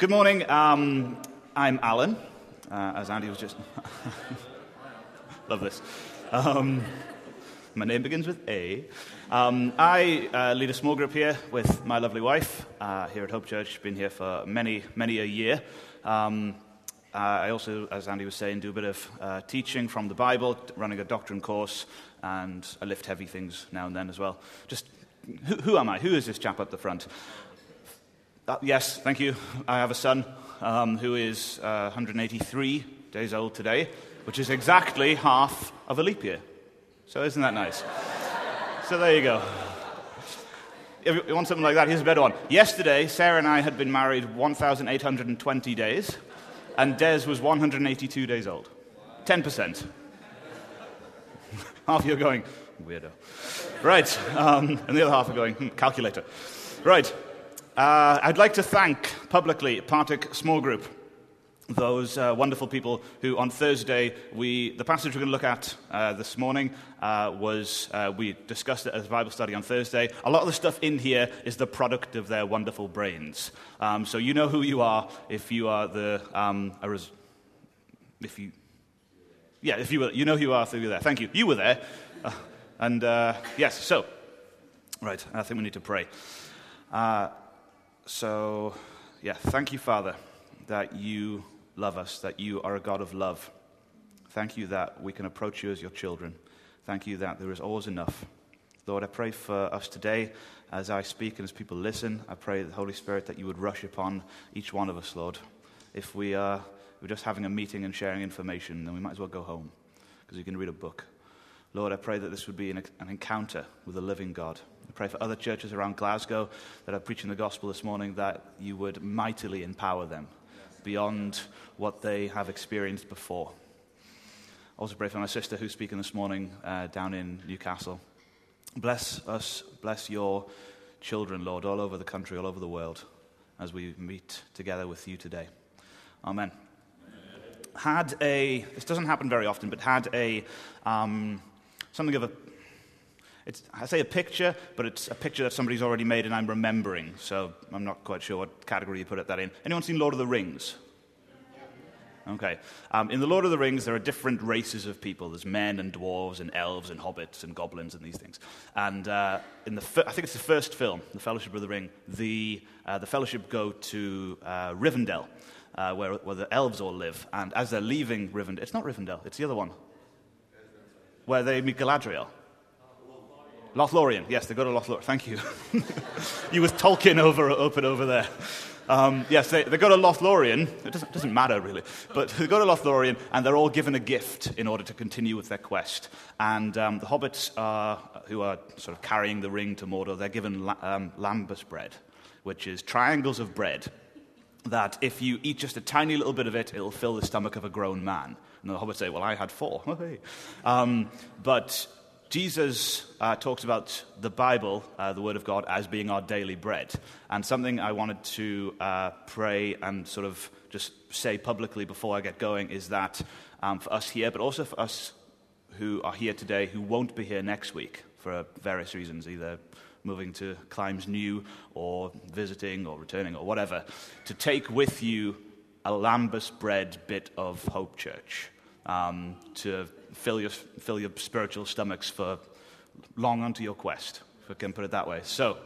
Good morning. I'm Alan, as Andy was just... Love this. My name begins with A. I lead a small group here with my lovely wife here at Hope Church. Been here for many, many a year. I also, as Andy was saying, do a bit of teaching from the Bible, running a doctrine course, and I lift heavy things now and then as well. Just, who am I? Who is this chap up the front? Yes, thank you. I have a son who is 183 days old today, which is exactly half of a leap year. So isn't that nice? So there you go. If you want something like that, here's a better one. Yesterday, Sarah and I had been married 1,820 days, and Des was 182 days old. 10%. Half of you are going, weirdo. Right. And the other half are going, calculator. Right. I'd like to thank publicly Partick Small Group, those wonderful people who on Thursday, the passage we're going to look at this morning we discussed it as Bible study on Thursday. A lot of the stuff in here is the product of their wonderful brains. So you know who you are if you are the, you know who you are if you were there. Thank you. You were there. Right, I think we need to pray. Thank you, Father, that you love us, that you are a God of love. Thank you that we can approach you as your children. Thank you that there is always enough. Lord, I pray for us today as I speak and as people listen. I pray, the Holy Spirit, that you would rush upon each one of us, Lord. If we're just having a meeting and sharing information, then we might as well go home because we can read a book. Lord, I pray that this would be an encounter with a living God. I pray for other churches around Glasgow that are preaching the gospel this morning that you would mightily empower them beyond what they have experienced before. I also pray for my sister who's speaking this morning down in Newcastle. Bless us, bless your children, Lord, all over the country, all over the world, as we meet together with you today. Amen. This doesn't happen very often, but had a, something of a, it's, I say a picture, but it's a picture that somebody's already made and I'm remembering, so I'm not quite sure what category you put that in. Anyone seen Lord of the Rings? Okay. In the Lord of the Rings, there are different races of people. There's men and dwarves and elves and hobbits and goblins and these things. And I think it's the first film, The Fellowship of the Ring, the Fellowship go to Rivendell, where the elves all live. And as they're leaving Rivendell, it's not Rivendell, it's the other one, where they meet Galadriel. Lothlorien, yes, they go to Lothlorien. Thank you. You was Tolkien over there. Yes, they go to Lothlorien. It doesn't matter, really. But they go to Lothlorien, and they're all given a gift in order to continue with their quest. And the hobbits who are sort of carrying the ring to Mordor, they're given lambus bread, which is triangles of bread that if you eat just a tiny little bit of it, it'll fill the stomach of a grown man. And the hobbits say, well, I had 4. But... Jesus talks about the Bible, the Word of God, as being our daily bread. And something I wanted to pray and sort of just say publicly before I get going is that for us here, but also for us who are here today who won't be here next week for various reasons, either moving to climes new or visiting or returning or whatever, to take with you a lambus bread bit of Hope Church. To fill your spiritual stomachs for long onto your quest, if I can put it that way. So,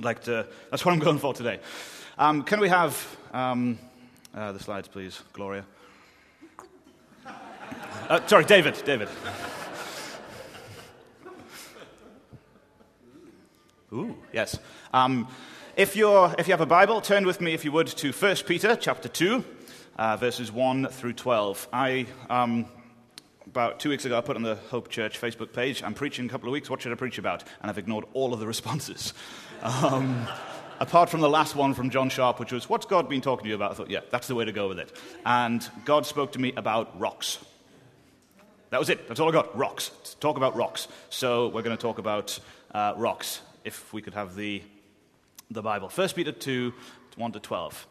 that's what I'm going for today. Can we have the slides, please, Gloria? Sorry, David. Ooh, yes. If you have a Bible, turn with me, if you would, to 1 Peter chapter 2. Verses 1 through 12. About 2 weeks ago, I put on the Hope Church Facebook page, I'm preaching in a couple of weeks, what should I preach about? And I've ignored all of the responses. Apart from the last one from John Sharp, which was, what's God been talking to you about? I thought, yeah, that's the way to go with it. And God spoke to me about rocks. That was it. That's all I got. Rocks. Talk about rocks. So we're going to talk about rocks, if we could have the Bible. 1 Peter 2, 1 to 12.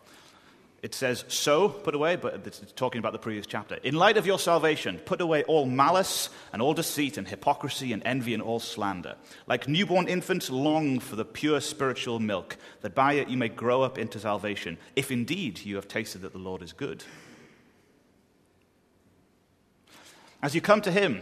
It says, so, put away, but it's talking about the previous chapter. In light of your salvation, put away all malice and all deceit and hypocrisy and envy and all slander. Like newborn infants, long for the pure spiritual milk, that by it you may grow up into salvation, if indeed you have tasted that the Lord is good. As you come to him,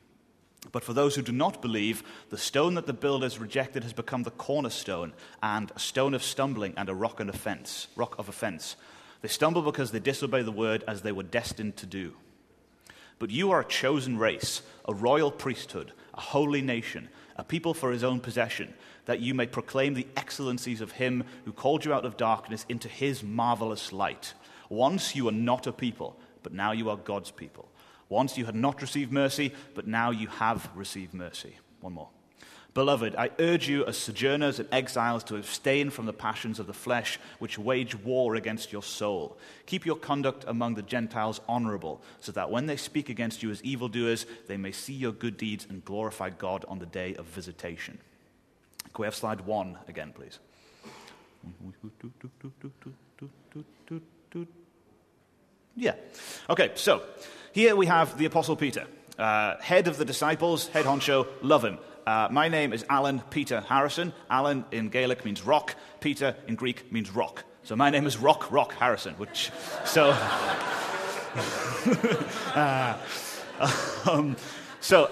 But for those who do not believe, the stone that the builders rejected has become the cornerstone, and a stone of stumbling and a rock of offense. They stumble because they disobey the word, as they were destined to do. But you are a chosen race, a royal priesthood, a holy nation, a people for his own possession, that you may proclaim the excellencies of him who called you out of darkness into his marvelous light. Once you were not a people, but now you are God's people. Once you had not received mercy, but now you have received mercy. One more. Beloved, I urge you as sojourners and exiles to abstain from the passions of the flesh, which wage war against your soul. Keep your conduct among the Gentiles honorable, so that when they speak against you as evildoers, they may see your good deeds and glorify God on the day of visitation. Can we have slide 1 again, please? Yeah. Okay, so here we have the Apostle Peter, head of the disciples, head honcho, love him. My name is Alan Peter Harrison. Alan in Gaelic means rock. Peter in Greek means rock. So my name is Rock Rock Harrison, which, so...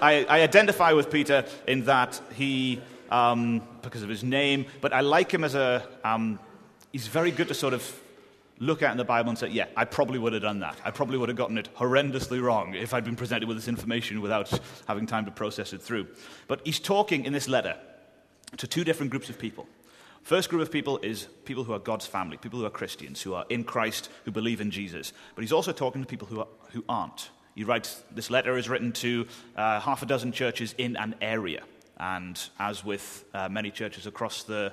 I identify with Peter in that he, because of his name, but I like him as a, he's very good to sort of look at in the Bible and say, yeah, I probably would have done that. I probably would have gotten it horrendously wrong if I'd been presented with this information without having time to process it through. But he's talking in this letter to two different groups of people. First group of people is people who are God's family, people who are Christians, who are in Christ, who believe in Jesus. But he's also talking to people who aren't. He writes, this letter is written to half a dozen churches in an area. And as with many churches across the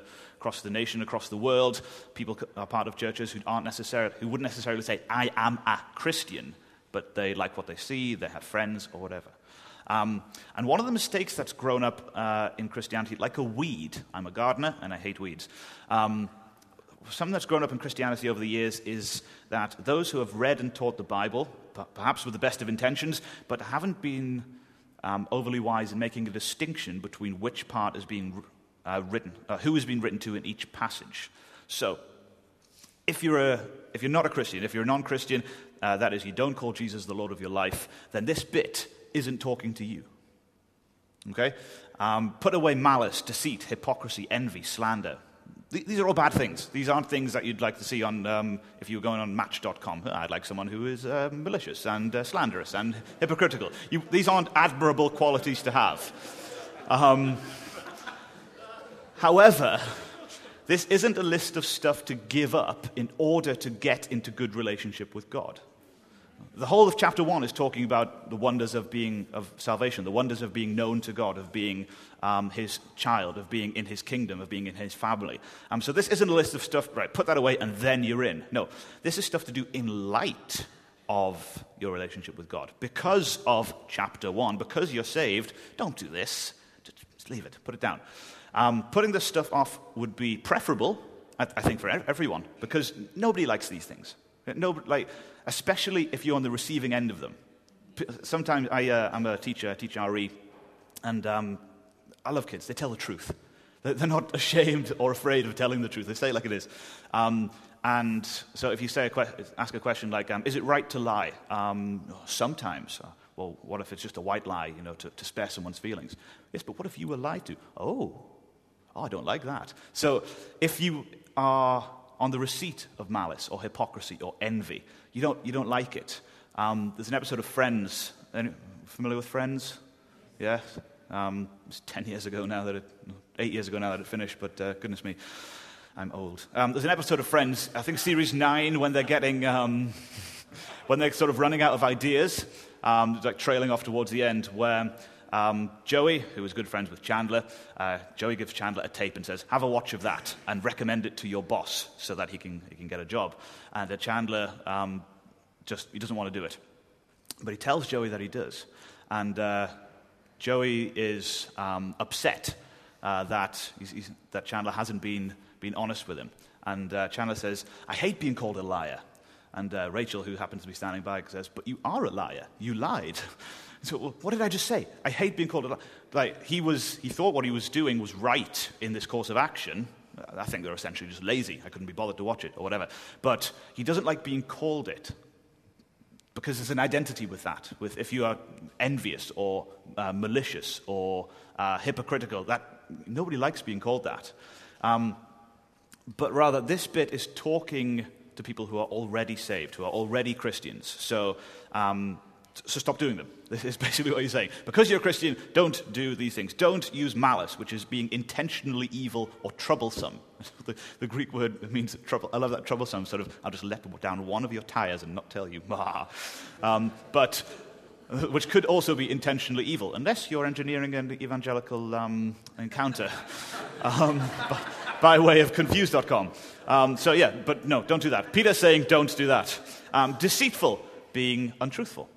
nation, across the world, people are part of churches who wouldn't necessarily say, I am a Christian, but they like what they see, they have friends, or whatever. And one of the mistakes that's grown up in Christianity, like a weed, I'm a gardener and I hate weeds, something that's grown up in Christianity over the years is that those who have read and taught the Bible, perhaps with the best of intentions, but haven't been overly wise in making a distinction between which part is being written, who is being written to in each passage. So, if you're not a Christian, if you're a non-Christian, that is, you don't call Jesus the Lord of your life, then this bit isn't talking to you. Okay? Put away malice, deceit, hypocrisy, envy, slander. These are all bad things. These aren't things that you'd like to see on if you were going on Match.com. I'd like someone who is malicious and slanderous and hypocritical. These aren't admirable qualities to have. However, this isn't a list of stuff to give up in order to get into good relationship with God. The whole of chapter 1 is talking about the wonders of salvation, the wonders of being known to God, of being his child, of being in his kingdom, of being in his family. So this isn't a list of stuff, right, put that away and then you're in. No, this is stuff to do in light of your relationship with God. Because of chapter 1, because you're saved, don't do this. Just leave it, put it down. Putting this stuff off would be preferable, I think, for everyone, because nobody likes these things. Nobody, especially if you're on the receiving end of them. Sometimes I'm a teacher, I teach RE, and I love kids. They tell the truth. They're not ashamed or afraid of telling the truth. They say it like it is. And so if you say ask a question like, is it right to lie? Sometimes. Well, what if it's just a white lie, you know, to spare someone's feelings? Yes, but what if you were lied to? Oh, I don't like that. So if you are on the receipt of malice or hypocrisy or envy, you don't like it. There's an episode of Friends. Anyone familiar with Friends? Yeah. It's 8 years ago now that it finished, but goodness me, I'm old. There's an episode of Friends, I think series 9, when they're sort of running out of ideas. like trailing off towards the end, where Joey, who is good friends with Chandler, Joey gives Chandler a tape and says, have a watch of that and recommend it to your boss so that he can get a job. And Chandler, he doesn't want to do it. But he tells Joey that he does. And Joey is upset that Chandler hasn't been honest with him. And Chandler says, I hate being called a liar. And Rachel, who happens to be standing by, says, but you are a liar. You lied. So, well, what did I just say? I hate being called a liar. Like, he thought what he was doing was right in this course of action. I think they're essentially just lazy. I couldn't be bothered to watch it or whatever. But he doesn't like being called it, because there's an identity with that. With if you are envious or malicious or hypocritical, that nobody likes being called that. But rather, this bit is talking to people who are already saved, who are already Christians. So stop doing them. This is basically what he's saying. Because you're a Christian, don't do these things. Don't use malice, which is being intentionally evil or troublesome. The Greek word means trouble. I love that, troublesome. Sort of, I'll just let down one of your tires and not tell you. But which could also be intentionally evil, unless you're engineering an evangelical encounter by way of confused.com. But no, don't do that. Peter's saying don't do that. Deceitful, being untruthful.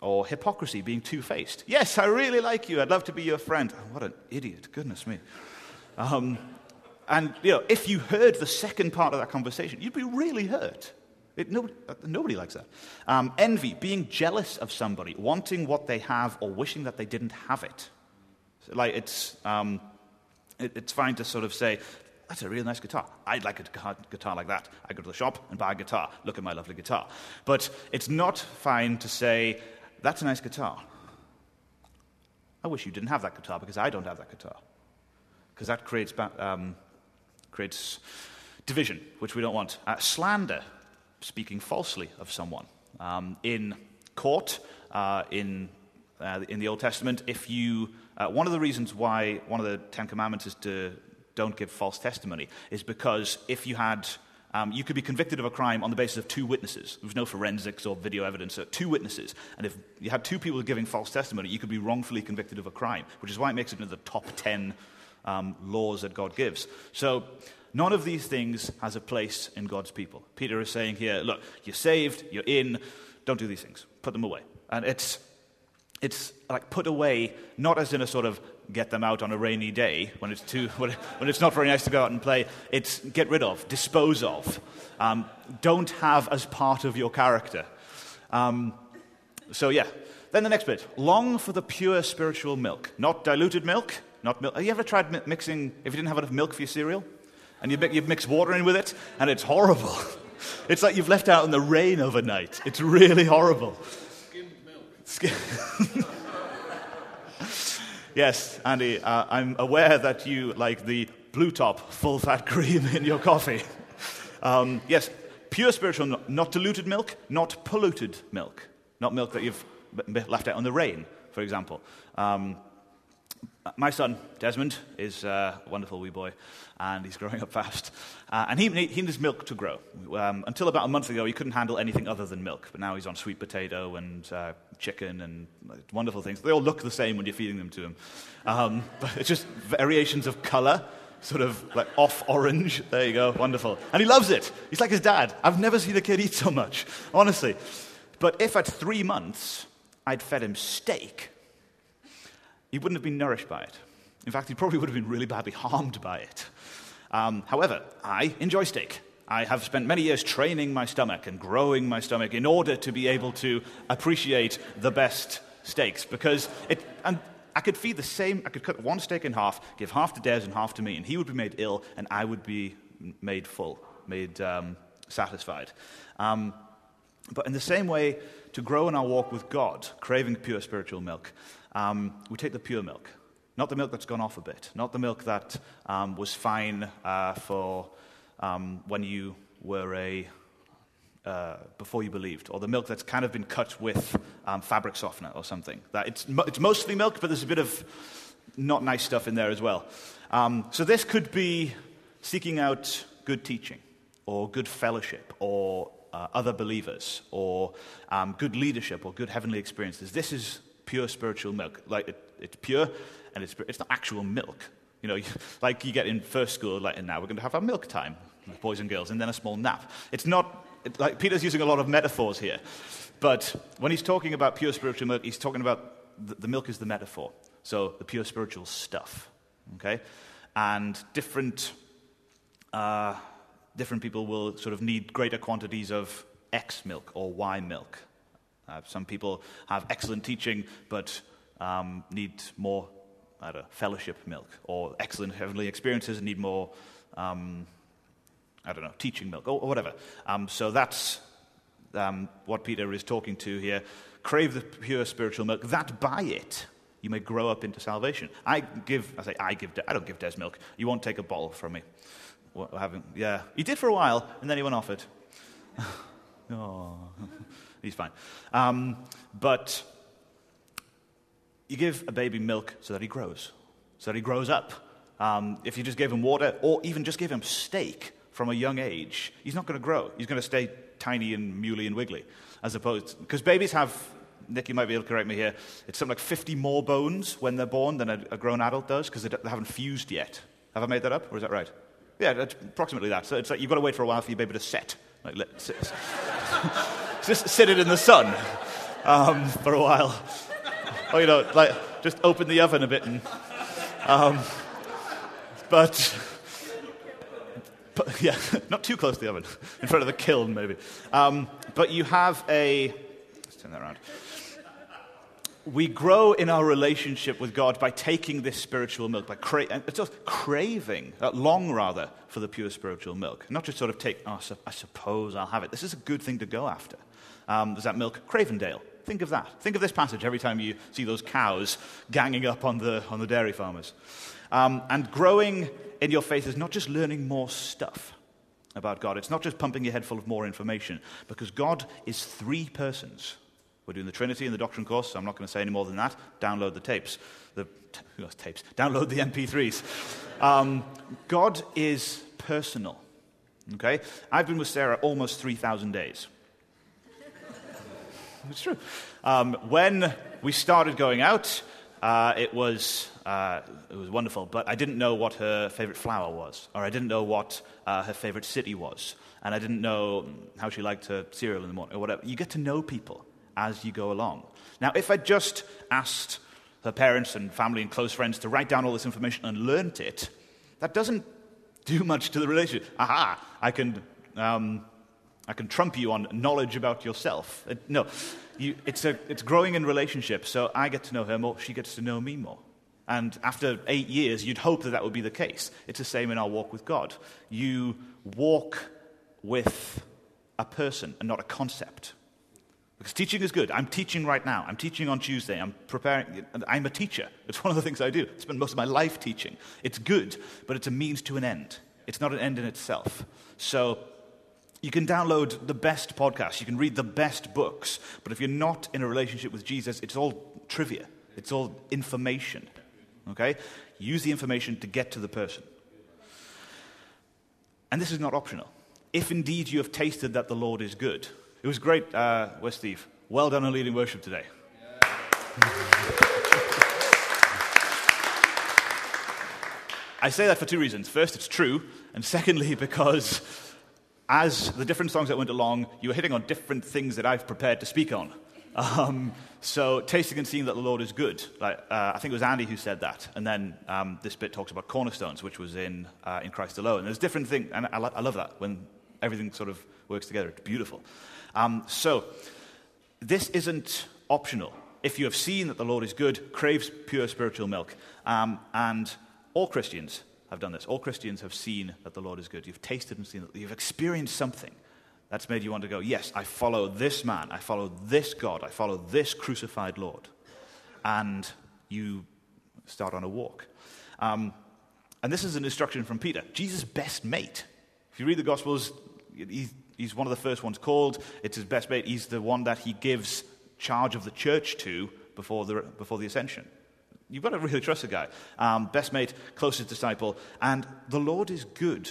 Or hypocrisy, being two-faced. Yes, I really like you. I'd love to be your friend. Oh, what an idiot. Goodness me. If you heard the second part of that conversation, you'd be really hurt. Nobody likes that. Envy, being jealous of somebody, wanting what they have or wishing that they didn't have it. So, it's fine to sort of say, that's a real nice guitar. I'd like a guitar like that. I go to the shop and buy a guitar. Look at my lovely guitar. But it's not fine to say, that's a nice guitar. I wish you didn't have that guitar because I don't have that guitar. Because that creates division, which we don't want. Slander, speaking falsely of someone. In court, in the Old Testament, if you one of the reasons why one of the Ten Commandments is to don't give false testimony is because if you had, you could be convicted of a crime on the basis of two witnesses. There was no forensics or video evidence, so two witnesses. And if you had two people giving false testimony, you could be wrongfully convicted of a crime, which is why it makes it into the top 10 laws that God gives. So none of these things has a place in God's people. Peter is saying here, look, you're saved, you're in, don't do these things. Put them away. And it's like put away, not as in a sort of get them out on a rainy day when it's not very nice to go out and play. It's get rid of, dispose of. Don't have as part of your character. Then the next bit. Long for the pure spiritual milk, not diluted milk. Not milk. Have you ever tried mixing, if you didn't have enough milk for your cereal, and you mix water in with it, and it's horrible. It's like you've left out in the rain overnight. It's really horrible. Skimmed milk. Yes, Andy, I'm aware that you like the blue top full-fat cream in your coffee. Yes, pure spiritual, not diluted milk, not polluted milk. Not milk that you've left out on the rain, for example. My son, Desmond, is a wonderful wee boy, and he's growing up fast. And he needs milk to grow. Until about a month ago, he couldn't handle anything other than milk, but now he's on sweet potato and chicken and wonderful things. They all look the same when you're feeding them to him. But it's just variations of color, sort of like off-orange. There you go, wonderful. And he loves it. He's like his dad. I've never seen a kid eat so much, honestly. But if at 3 months I'd fed him steak, he wouldn't have been nourished by it. In fact, he probably would have been really badly harmed by it. However, I enjoy steak. I have spent many years training my stomach and growing my stomach in order to be able to appreciate the best steaks. And I could feed the same, I could cut one steak in half, give half to Des and half to me, and he would be made ill, and I would be made full, made satisfied. But in the same way, to grow in our walk with God, craving pure spiritual milk, we take the pure milk, not the milk that's gone off a bit, not the milk that was fine for when you were before you believed, or the milk that's kind of been cut with fabric softener or something. That it's mostly milk, but there's a bit of not nice stuff in there as well. So this could be seeking out good teaching, or good fellowship, or other believers or good leadership or good heavenly experiences. This is pure spiritual milk. Like it's pure, and it's not actual milk. You know, like you get in first school, like, and now we're going to have our milk time, boys and girls, and then a small nap. It's not, like, Peter's using a lot of metaphors here. But when he's talking about pure spiritual milk, he's talking about the milk is the metaphor. So the pure spiritual stuff, okay? And different people will sort of need greater quantities of X milk or Y milk. Some people have excellent teaching, but need more fellowship milk, or excellent heavenly experiences and need more, teaching milk, or whatever. So that's what Peter is talking to here. Crave the pure spiritual milk, that by it you may grow up into salvation. I don't give Des milk. You won't take a bottle from me. Yeah, he did for a while, and then he went off it. Oh, he's fine. But you give a baby milk so that he grows up. If you just gave him water, or even just gave him steak from a young age, he's not going to grow. He's going to stay tiny and muley and wiggly, as opposed, because babies have, Nick, you might be able to correct me here, it's something like 50 more bones when they're born than a grown adult does, because they haven't fused yet. Have I made that up, or is that right? Yeah, that's approximately that. So it's like you've got to wait for a while for your baby to set. Like, just sit it in the sun for a while. Or, just open the oven a bit. And, but, yeah, not too close to the oven. In front of the kiln, maybe. But you have a... Let's turn that around. We grow in our relationship with God by taking this spiritual milk, by craving, long for the pure spiritual milk. Not just sort of take, I suppose I'll have it. This is a good thing to go after. There's that milk, Cravendale. Think of that. Think of this passage every time you see those cows ganging up on the dairy farmers. And growing in your faith is not just learning more stuff about God. It's not just pumping your head full of more information, because God is three persons. We're doing the Trinity in the Doctrine course, so I'm not going to say any more than that. Download the tapes. Download the MP3s. God is personal, okay? I've been with Sarah almost 3,000 days. It's true. When we started going out, it was wonderful, but I didn't know what her favorite flower was, or I didn't know what her favorite city was, and I didn't know how she liked her cereal in the morning, or whatever. You get to know people as you go along. Now, if I just asked her parents and family and close friends to write down all this information and learnt it, that doesn't do much to the relationship. Aha! I can trump you on knowledge about yourself. It's growing in relationship. So I get to know her more. She gets to know me more. And after 8 years, you'd hope that would be the case. It's the same in our walk with God. You walk with a person and not a concept. Because teaching is good. I'm teaching right now. I'm teaching on Tuesday. I'm preparing. I'm a teacher. It's one of the things I do. I spend most of my life teaching. It's good, but it's a means to an end. It's not an end in itself. So you can download the best podcasts. You can read the best books. But if you're not in a relationship with Jesus, it's all trivia. It's all information. Okay? Use the information to get to the person. And this is not optional. If indeed you have tasted that the Lord is good... It was great, where's Steve? Well done on leading worship today. Yeah. I say that for two reasons. First, it's true, and secondly, because as the different songs that went along, you were hitting on different things that I've prepared to speak on. So tasting and seeing that the Lord is good. I think it was Andy who said that, and then this bit talks about cornerstones, which was in Christ alone. And there's different things, and I love that when everything sort of works together. It's beautiful. So this isn't optional. If you have seen that the Lord is good, craves pure spiritual milk. And all Christians have done this. All Christians have seen that the Lord is good. You've tasted and seen that. You've experienced something that's made you want to go, yes, I follow this man. I follow this God. I follow this crucified Lord. And you start on a walk. And this is an instruction from Peter, Jesus' best mate. If you read the Gospels, he's one of the first ones called. It's his best mate. He's the one that he gives charge of the church to before the ascension. You've got to really trust the guy. Best mate, closest disciple, and the Lord is good.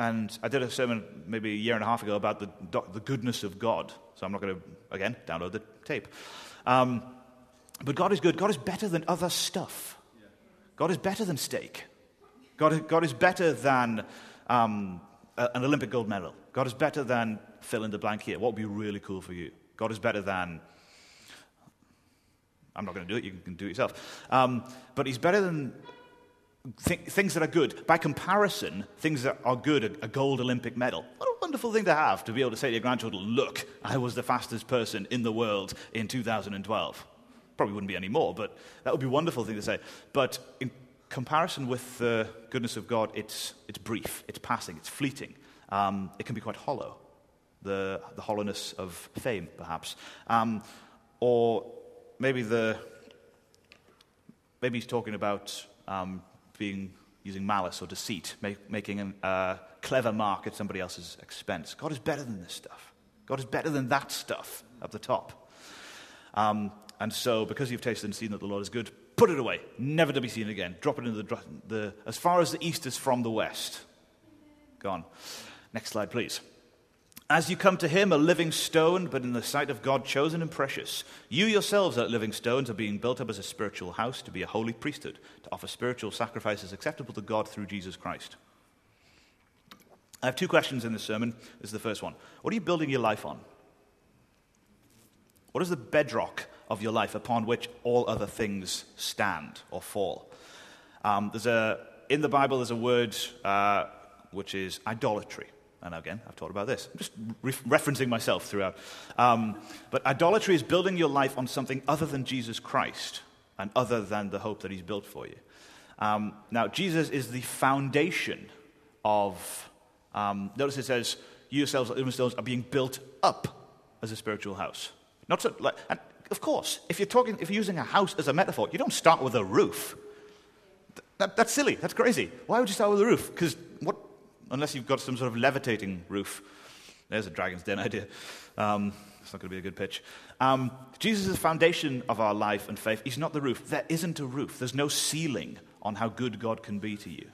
And I did a sermon maybe a year and a half ago about the goodness of God. So I'm not going to, again, download the tape. But God is good. God is better than other stuff. God is better than steak. God is better than an Olympic gold medal. God is better than fill in the blank here. What would be really cool for you? God is better than... I'm not going to do it. You can do it yourself. But he's better than... Things that are good. By comparison, things that are good, a gold Olympic medal. What a wonderful thing to have, to be able to say to your grandchildren, look, I was the fastest person in the world in 2012. Probably wouldn't be any more, but that would be a wonderful thing to say. But in comparison with the goodness of God, it's brief, it's passing, it's fleeting. It can be quite hollow, the hollowness of fame, perhaps. Or maybe he's talking about... using malice or deceit, making a clever mark at somebody else's expense. God is better than this stuff. God is better than that stuff up the top. And so, because you've tasted and seen that the Lord is good, put it away, never to be seen again. Drop it into the as far as the east is from the west. Gone. Next slide, please. As you come to him, a living stone, but in the sight of God, chosen and precious. You yourselves, that living stones, are being built up as a spiritual house to be a holy priesthood, to offer spiritual sacrifices acceptable to God through Jesus Christ. I have two questions in this sermon. This is the first one. What are you building your life on? What is the bedrock of your life upon which all other things stand or fall? In the Bible, there's a word which is idolatry. And again, I've taught about this. I'm just referencing myself throughout. But idolatry is building your life on something other than Jesus Christ and other than the hope that he's built for you. Now, Jesus is the foundation of... notice it says, you yourselves, living stones, are being built up as a spiritual house. Not so... Like, and of course, if you're using a house as a metaphor, you don't start with a roof. That's silly. That's crazy. Why would you start with a roof? Because what... Unless you've got some sort of levitating roof. There's a Dragon's Den idea. It's not going to be a good pitch. Jesus is the foundation of our life and faith. He's not the roof. There isn't a roof. There's no ceiling on how good God can be to you.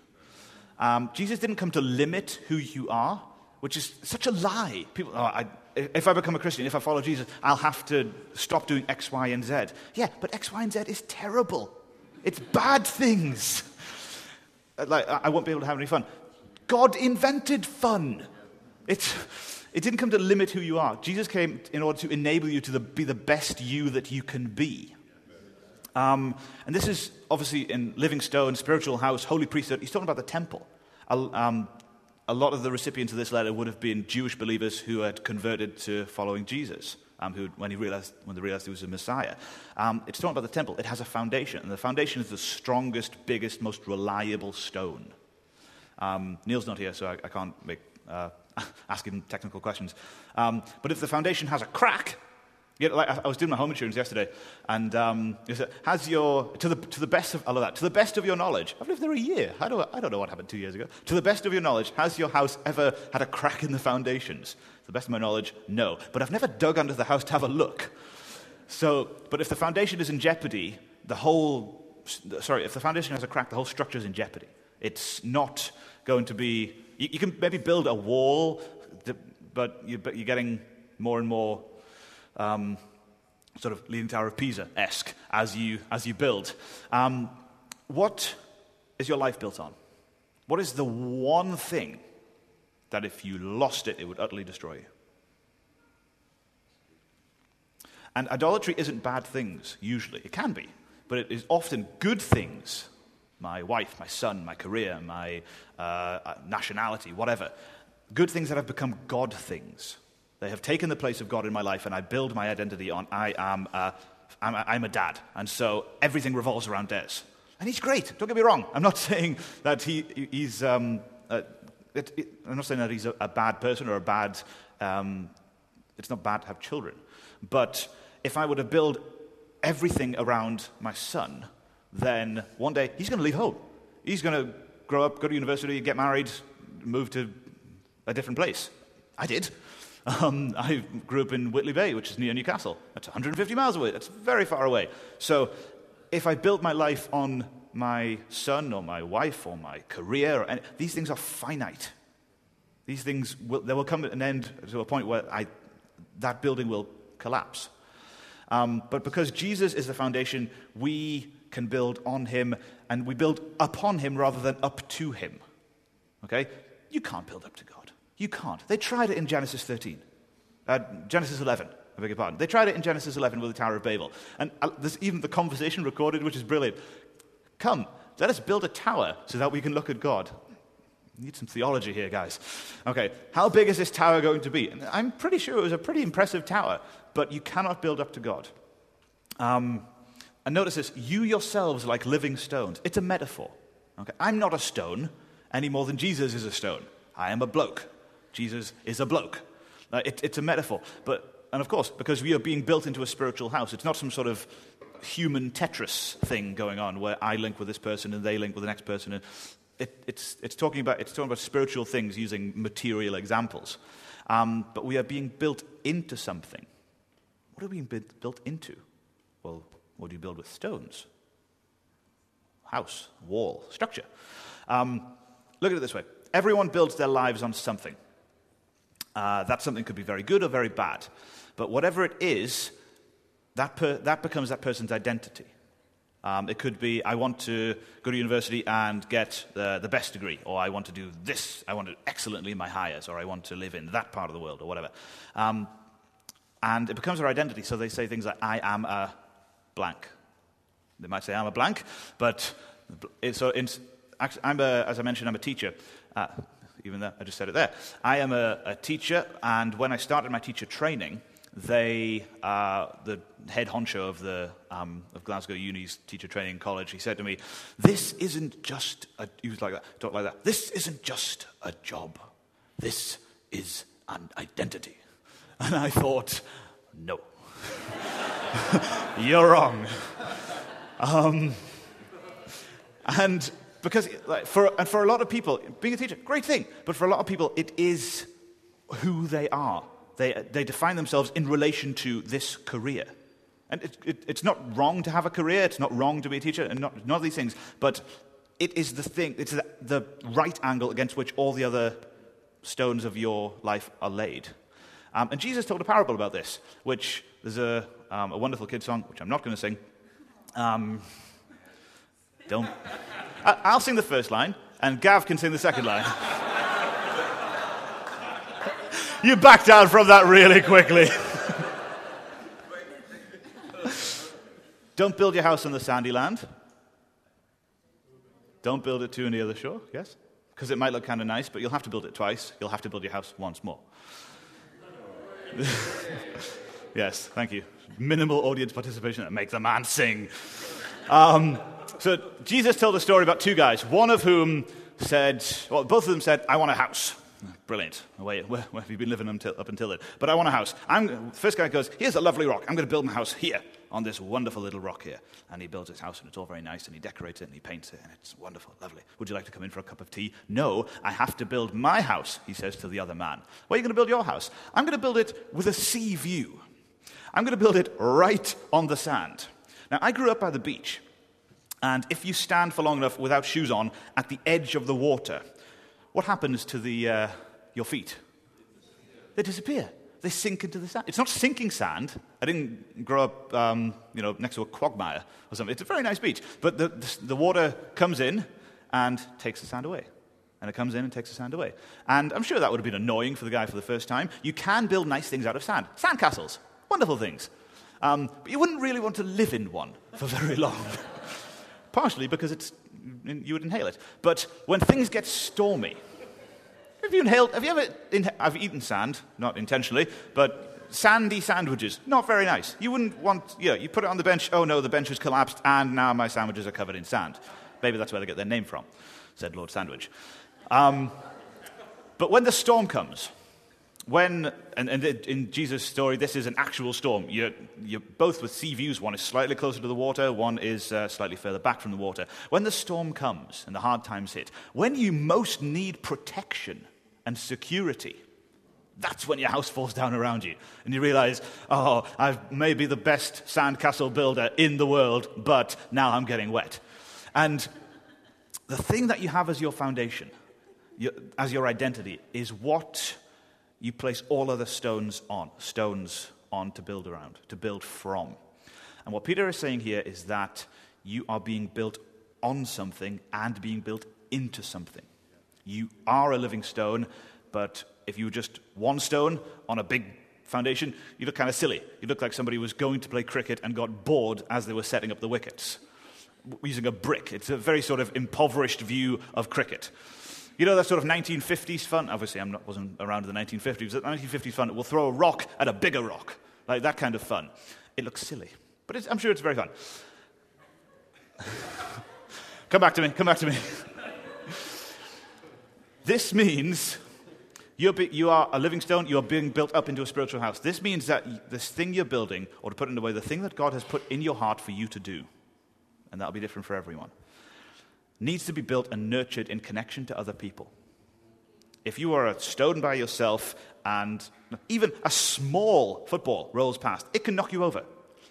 Jesus didn't come to limit who you are, which is such a lie. People, if I become a Christian, if I follow Jesus, I'll have to stop doing X, Y, and Z. Yeah, but X, Y, and Z is terrible. It's bad things. Like I won't be able to have any fun. God invented fun. It didn't come to limit who you are. Jesus came in order to enable you to be the best you that you can be. And this is obviously in living stone, spiritual house, holy priesthood. He's talking about the temple. A lot of the recipients of this letter would have been Jewish believers who had converted to following Jesus, when they realized he was a Messiah. It's talking about the temple. It has a foundation, and the foundation is the strongest, biggest, most reliable stone. Neil's not here, so I can't ask him technical questions. But if the foundation has a crack, I was doing my home insurance yesterday, and it said, to the best of your knowledge, I've lived there a year. I don't know what happened 2 years ago. To the best of your knowledge, has your house ever had a crack in the foundations? To the best of my knowledge, no. But I've never dug under the house to have a look. So, but if the foundation is in jeopardy, if the foundation has a crack, the whole structure is in jeopardy. It's not going to be... You can maybe build a wall, but you're getting more and more sort of Leaning Tower of Pisa-esque as you build. What is your life built on? What is the one thing that if you lost it, it would utterly destroy you? And idolatry isn't bad things, usually. It can be, but it is often good things. My wife, my son, my career, my nationality, whatever. Good things that have become God things. They have taken the place of God in my life, and I build my identity on, I'm a dad, and so everything revolves around Des. And he's great, don't get me wrong. I'm not saying that he's a bad person or a bad... it's not bad to have children. But if I were to build everything around my son... then one day he's going to leave home. He's going to grow up, go to university, get married, move to a different place. I did. I grew up in Whitley Bay, which is near Newcastle. That's 150 miles away. That's very far away. So if I built my life on my son or my wife or my career, these things are finite. These things, there will come an end to a point where that building will collapse. But because Jesus is the foundation, we can build on him, and we build upon him rather than up to him. Okay? You can't build up to God. You can't. They tried it in Genesis 11. I beg your pardon. They tried it in Genesis 11 with the Tower of Babel. And there's even the conversation recorded, which is brilliant. Come, let us build a tower so that we can look at God. We need some theology here, guys. Okay, how big is this tower going to be? And I'm pretty sure it was a pretty impressive tower, but you cannot build up to God. And notice this, you yourselves like living stones. It's a metaphor. Okay, I'm not a stone any more than Jesus is a stone. I am a bloke. Jesus is a bloke. It's a metaphor. And of course, because we are being built into a spiritual house, it's not some sort of human Tetris thing going on where I link with this person and they link with the next person. And it's talking about spiritual things using material examples. But we are being built into something. What are we being built into? Well, what do you build with stones? House, wall, structure. Look at it this way. Everyone builds their lives on something. That something could be very good or very bad. But whatever it is, that becomes that person's identity. It could be, I want to go to university and get the best degree, or I want to do this, I want to do excellently in my hires, or I want to live in that part of the world, or whatever. And it becomes their identity, so they say things like, I am a blank. They might say, I'm a blank, but as I mentioned, I'm a teacher. Even though I just said it there. I am a teacher, and when I started my teacher training, the head honcho of the of Glasgow Uni's teacher training college, he said to me, this isn't just a job. This is an identity. And I thought, no. You're wrong. And... Because for a lot of people, being a teacher, great thing. But for a lot of people, it is who they are. They define themselves in relation to this career. And it's not wrong to have a career. It's not wrong to be a teacher, and none of these things. But it is the thing. It's the right angle against which all the other stones of your life are laid. And Jesus told a parable about this, which there's a wonderful kid song, which I'm not going to sing. Don't. I'll sing the first line, and Gav can sing the second line. You backed out from that really quickly. Don't build your house on the sandy land. Don't build it too near the shore, yes? Because it might look kind of nice, but you'll have to build it twice. You'll have to build your house once more. Yes, thank you. Minimal audience participation and make the man sing. So Jesus told a story about two guys, one of whom said, well, both of them said, I want a house. Brilliant. Where have you been living up until then? But I want a house. First guy goes, here's a lovely rock. I'm going to build my house here on this wonderful little rock here. And he builds his house, and it's all very nice, and he decorates it, and he paints it, and it's wonderful, lovely. Would you like to come in for a cup of tea? No, I have to build my house, he says to the other man. Where are you going to build your house? I'm going to build it with a sea view. I'm going to build it right on the sand. Now, I grew up by the beach. And if you stand for long enough without shoes on at the edge of the water, what happens to your feet? They disappear. They sink into the sand. It's not sinking sand. I didn't grow up, next to a quagmire or something. It's a very nice beach. But the water comes in and takes the sand away. And it comes in and takes the sand away. And I'm sure that would have been annoying for the guy for the first time. You can build nice things out of sand. Sand castles. Wonderful things. But you wouldn't really want to live in one for very long. Partially because you would inhale it. But when things get stormy, I've eaten sand, not intentionally, but sandy sandwiches, not very nice. You wouldn't want, you put it on the bench, oh no, the bench has collapsed, and now my sandwiches are covered in sand. Maybe that's where they get their name from, said Lord Sandwich. But when the storm comes, and in Jesus' story, this is an actual storm. You're both with sea views. One is slightly closer to the water. One is slightly further back from the water. When the storm comes and the hard times hit, when you most need protection and security, that's when your house falls down around you. And you realize, oh, I may be the best sandcastle builder in the world, but now I'm getting wet. And the thing that you have as your foundation as your identity is what you place all other stones on to build around, to build from. And what Peter is saying here is that you are being built on something and being built into something. You are a living stone, but if you were just one stone on a big foundation, you look kind of silly. You look like somebody was going to play cricket and got bored as they were setting up the wickets. Using a brick. It's a very sort of impoverished view of cricket. You know that sort of 1950s fun? Obviously, I wasn't around in the 1950s. But the 1950s fun, we'll throw a rock at a bigger rock. Like that kind of fun. It looks silly. But I'm sure it's very fun. Come back to me. This means you are a living stone. You are being built up into a spiritual house. This means that this thing you're building, or to put it in a way, the thing that God has put in your heart for you to do, and that'll be different for everyone, needs to be built and nurtured in connection to other people. If you are a stone by yourself and even a small football rolls past, it can knock you over.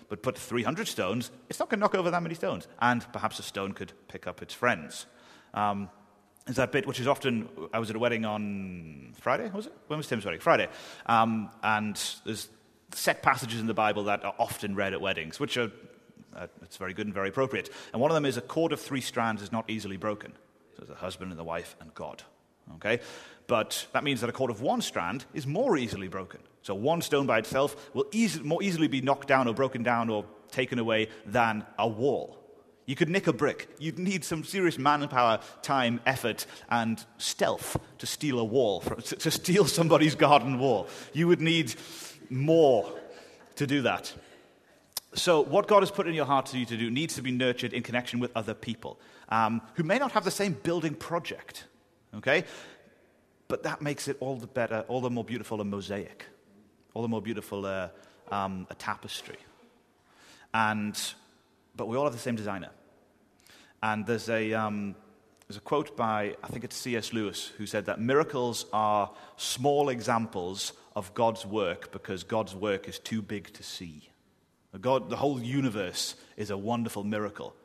But put 300 stones, it's not going to knock over that many stones. And perhaps a stone could pick up its friends. There's that bit which is often, I was at a wedding on Friday, was it? When was Tim's wedding? Friday. And there's set passages in the Bible that are often read at weddings, which are it's very good and very appropriate. And one of them is, a cord of three strands is not easily broken. So there's the husband and the wife and God. Okay? But that means that a cord of one strand is more easily broken. So one stone by itself will more easily be knocked down or broken down or taken away than a wall. You could nick a brick. You'd need some serious manpower, time, effort, and stealth to steal a wall, to steal somebody's garden wall. You would need more to do that. So what God has put in your heart for you to do needs to be nurtured in connection with other people who may not have the same building project, okay? But that makes it all the better, all the more beautiful a mosaic, all the more beautiful a tapestry. But we all have the same designer. And there's a quote by, I think it's C.S. Lewis, who said that miracles are small examples of God's work because God's work is too big to see. God, the whole universe is a wonderful miracle.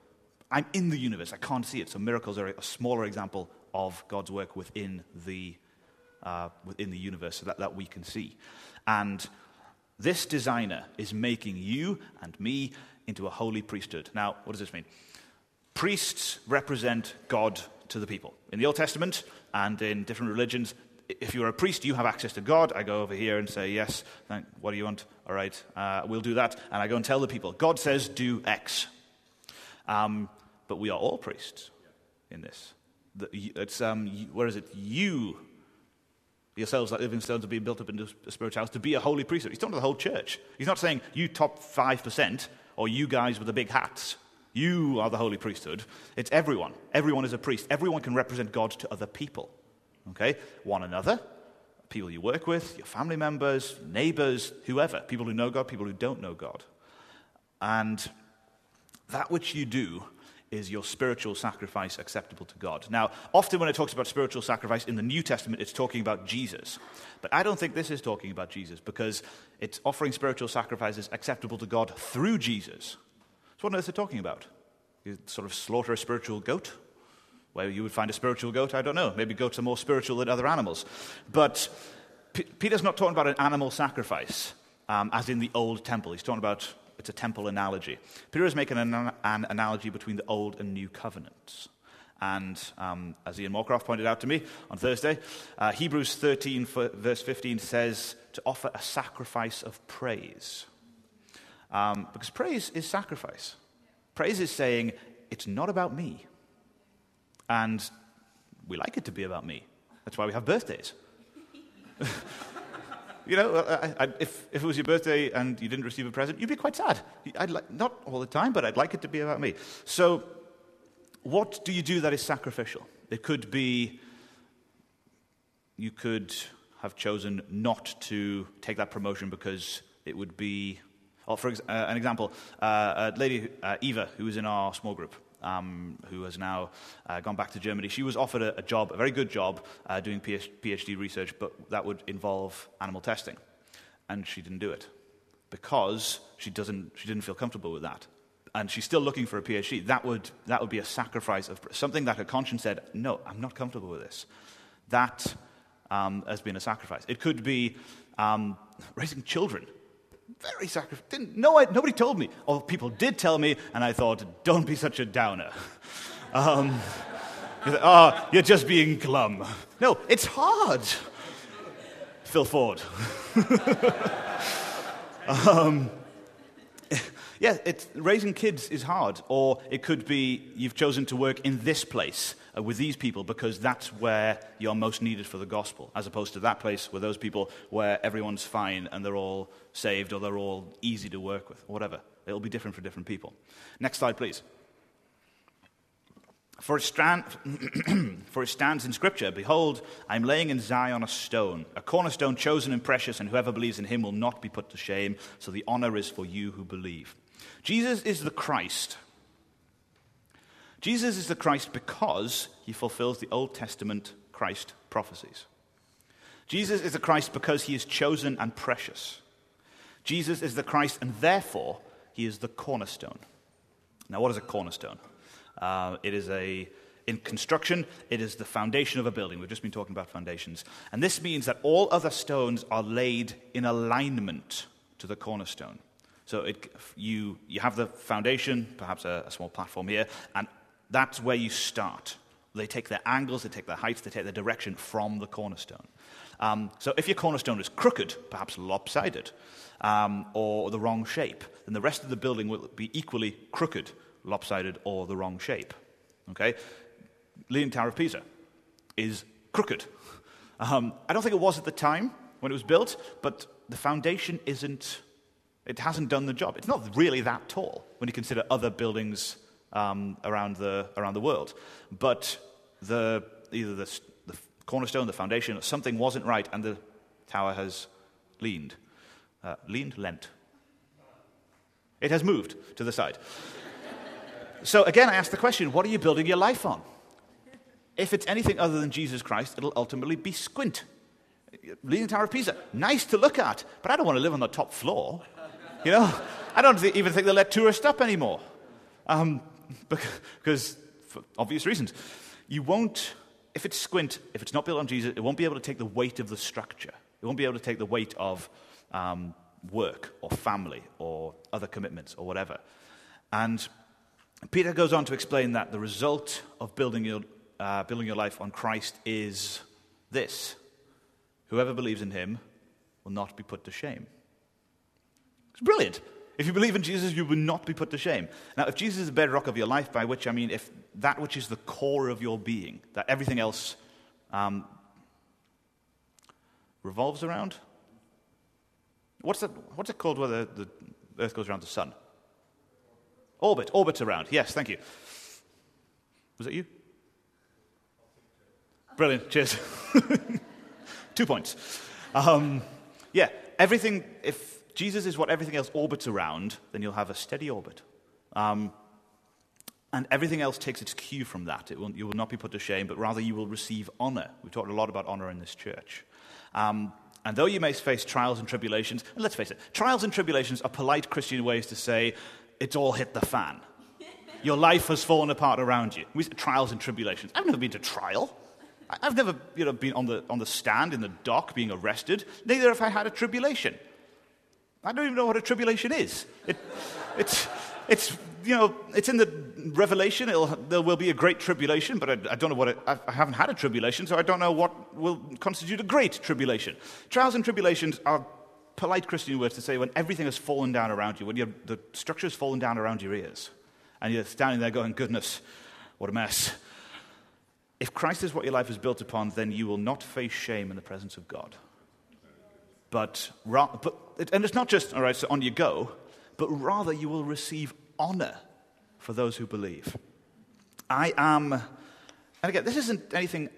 I'm in the universe. I can't see it. So miracles are a smaller example of God's work within the universe so that we can see. And this designer is making you and me into a holy priesthood. Now, what does this mean? Priests represent God to the people. In the Old Testament and in different religions, if you're a priest, you have access to God. I go over here and say, yes, what do you want? All right, we'll do that. And I go and tell the people, God says do X. But we are all priests in this. You yourselves, like living stones, are being built up into a spiritual house to be a holy priesthood. He's talking to the whole church. He's not saying you top 5% or you guys with the big hats. You are the holy priesthood. It's everyone. Everyone is a priest. Everyone can represent God to other people. Okay, one another, people you work with, your family members, neighbors, whoever, people who know God, people who don't know God. And that which you do is your spiritual sacrifice acceptable to God. Now, often when it talks about spiritual sacrifice in the New Testament, it's talking about Jesus. But I don't think this is talking about Jesus because it's offering spiritual sacrifices acceptable to God through Jesus. So what on earth are they talking about? You sort of slaughter a spiritual goat? Where you would find a spiritual goat, I don't know. Maybe goats are more spiritual than other animals. But Peter's not talking about an animal sacrifice, as in the old temple. He's talking about, it's a temple analogy. Peter is making an analogy between the old and new covenants. And as Ian Moorcroft pointed out to me on Thursday, Hebrews 13 verse 15 says to offer a sacrifice of praise. Because praise is sacrifice. Praise is saying, it's not about me. And we like it to be about me. That's why we have birthdays. You know, if it was your birthday and you didn't receive a present, you'd be quite sad. Not all the time, but I'd like it to be about me. So what do you do that is sacrificial? It could be you could have chosen not to take that promotion because it would be... Or for an example, a lady, Eva, who was in our small group, who has now gone back to Germany. She was offered a job, a very good job, doing PhD research, but that would involve animal testing. And she didn't do it because she didn't feel comfortable with that. And she's still looking for a PhD. That would be a sacrifice of something that her conscience said, no, I'm not comfortable with this. that has been a sacrifice. It could be raising children. Very sacrificial. Nobody told me. Although people did tell me, and I thought, don't be such a downer. You're just being glum. No, it's hard. Phil Ford. Yeah, raising kids is hard. Or it could be you've chosen to work in this place with these people because that's where you're most needed for the gospel, as opposed to that place where those people where everyone's fine and they're all saved or they're all easy to work with, or whatever. It'll be different for different people. Next slide, please. For it stands in Scripture, behold, I'm laying in Zion a stone, a cornerstone chosen and precious, and whoever believes in him will not be put to shame, so the honor is for you who believe. Jesus is the Christ. Jesus is the Christ because he fulfills the Old Testament Christ prophecies. Jesus is the Christ because he is chosen and precious. Jesus is the Christ, and therefore he is the cornerstone. Now, what is a cornerstone? It is in construction, it is the foundation of a building. We've just been talking about foundations. And this means that all other stones are laid in alignment to the cornerstone. So you have the foundation, perhaps a small platform here, and that's where you start. They take their angles, they take their heights, they take their direction from the cornerstone. So if your cornerstone is crooked, perhaps lopsided, or the wrong shape, then the rest of the building will be equally crooked, lopsided, or the wrong shape. Okay? Leaning Tower of Pisa is crooked. I don't think it was at the time when it was built, but the foundation it hasn't done the job. It's not really that tall when you consider other buildings around the world. But either the cornerstone, the foundation, or something wasn't right, and the tower has leaned. Lent. It has moved to the side. So again, I ask the question, what are you building your life on? If it's anything other than Jesus Christ, it'll ultimately be squint. Leaning Tower of Pisa, nice to look at, but I don't want to live on the top floor. You know, I don't even think they'll let tourists up anymore. Because, for obvious reasons, you won't, if it's squint, if it's not built on Jesus, it won't be able to take the weight of the structure. It won't be able to take the weight of work or family or other commitments or whatever. And Peter goes on to explain that the result of building your life on Christ is this. Whoever believes in him will not be put to shame. It's brilliant. If you believe in Jesus, you will not be put to shame. Now, if Jesus is the bedrock of your life, by which I mean if that which is the core of your being, that everything else revolves around. What's it called where the Earth goes around the sun? Orbits around. Yes, thank you. Was it you? Brilliant. Cheers. 2 points. Everything. If Jesus is what everything else orbits around, then you'll have a steady orbit, and everything else takes its cue from that. You will not be put to shame, but rather you will receive honor. We've talked a lot about honor in this church. And though you may face trials and tribulations, and let's face it, trials and tribulations are polite Christian ways to say, it's all hit the fan. Your life has fallen apart around you. We say trials and tribulations. I've never been to trial. I've never, been on the stand in the dock being arrested. Neither have I had a tribulation. I don't even know what a tribulation is. It's in the Revelation. There will be a great tribulation, but I don't know what I haven't had a tribulation, so I don't know what will constitute a great tribulation. Trials and tribulations are polite Christian words to say when everything has fallen down around you, when the structure has fallen down around your ears, and you're standing there going, goodness, what a mess. If Christ is what your life is built upon, then you will not face shame in the presence of God. And it's not just, all right, so on you go, but rather you will receive honor for those who believe. And again, this isn't anything